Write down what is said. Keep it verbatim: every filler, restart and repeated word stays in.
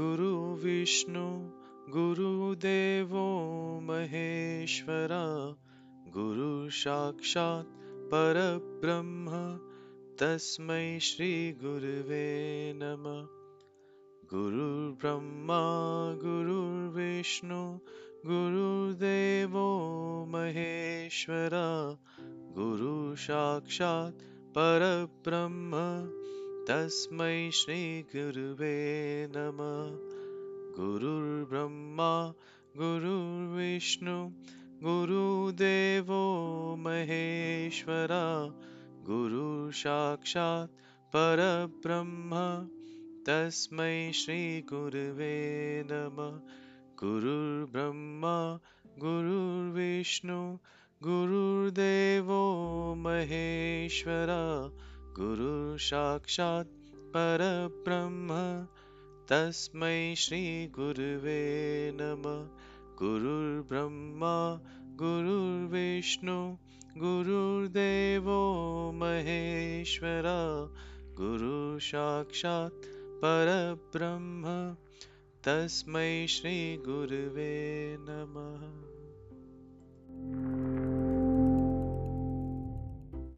गुरु विष्णु गुरुदेवो महेश्वरा, गुरु साक्षात् परब्रह्म तस्मै श्री गुरुवे नमः। गुरुर्ब्रह्मा गुरुर्विष्णु गुरुदेवो महेश्वरा, गुरु साक्षात् परब्रह्म तस्मै श्री गुरुवे नमः। गुरुर्ब्रह्मा गुरुर्विष्णु गुरुदेवो महेश्वरा, गुरु साक्षात् परब्रह्म तस्मै श्री गुरुवे नमः। गुरुर्ब्रह्मा गुरुर्विष्णु गुरुदेवो महेश्वरा, गुरु साक्षात् परब्रह्म तस्मै श्री गुरुवे नमः। गुरुर्ब्रह्मा गुरुर्विष्णु गुरुर्देवो महेश्वरा, गुरु साक्षात् परब्रह्म तस्मै श्री गुरुवे नमः।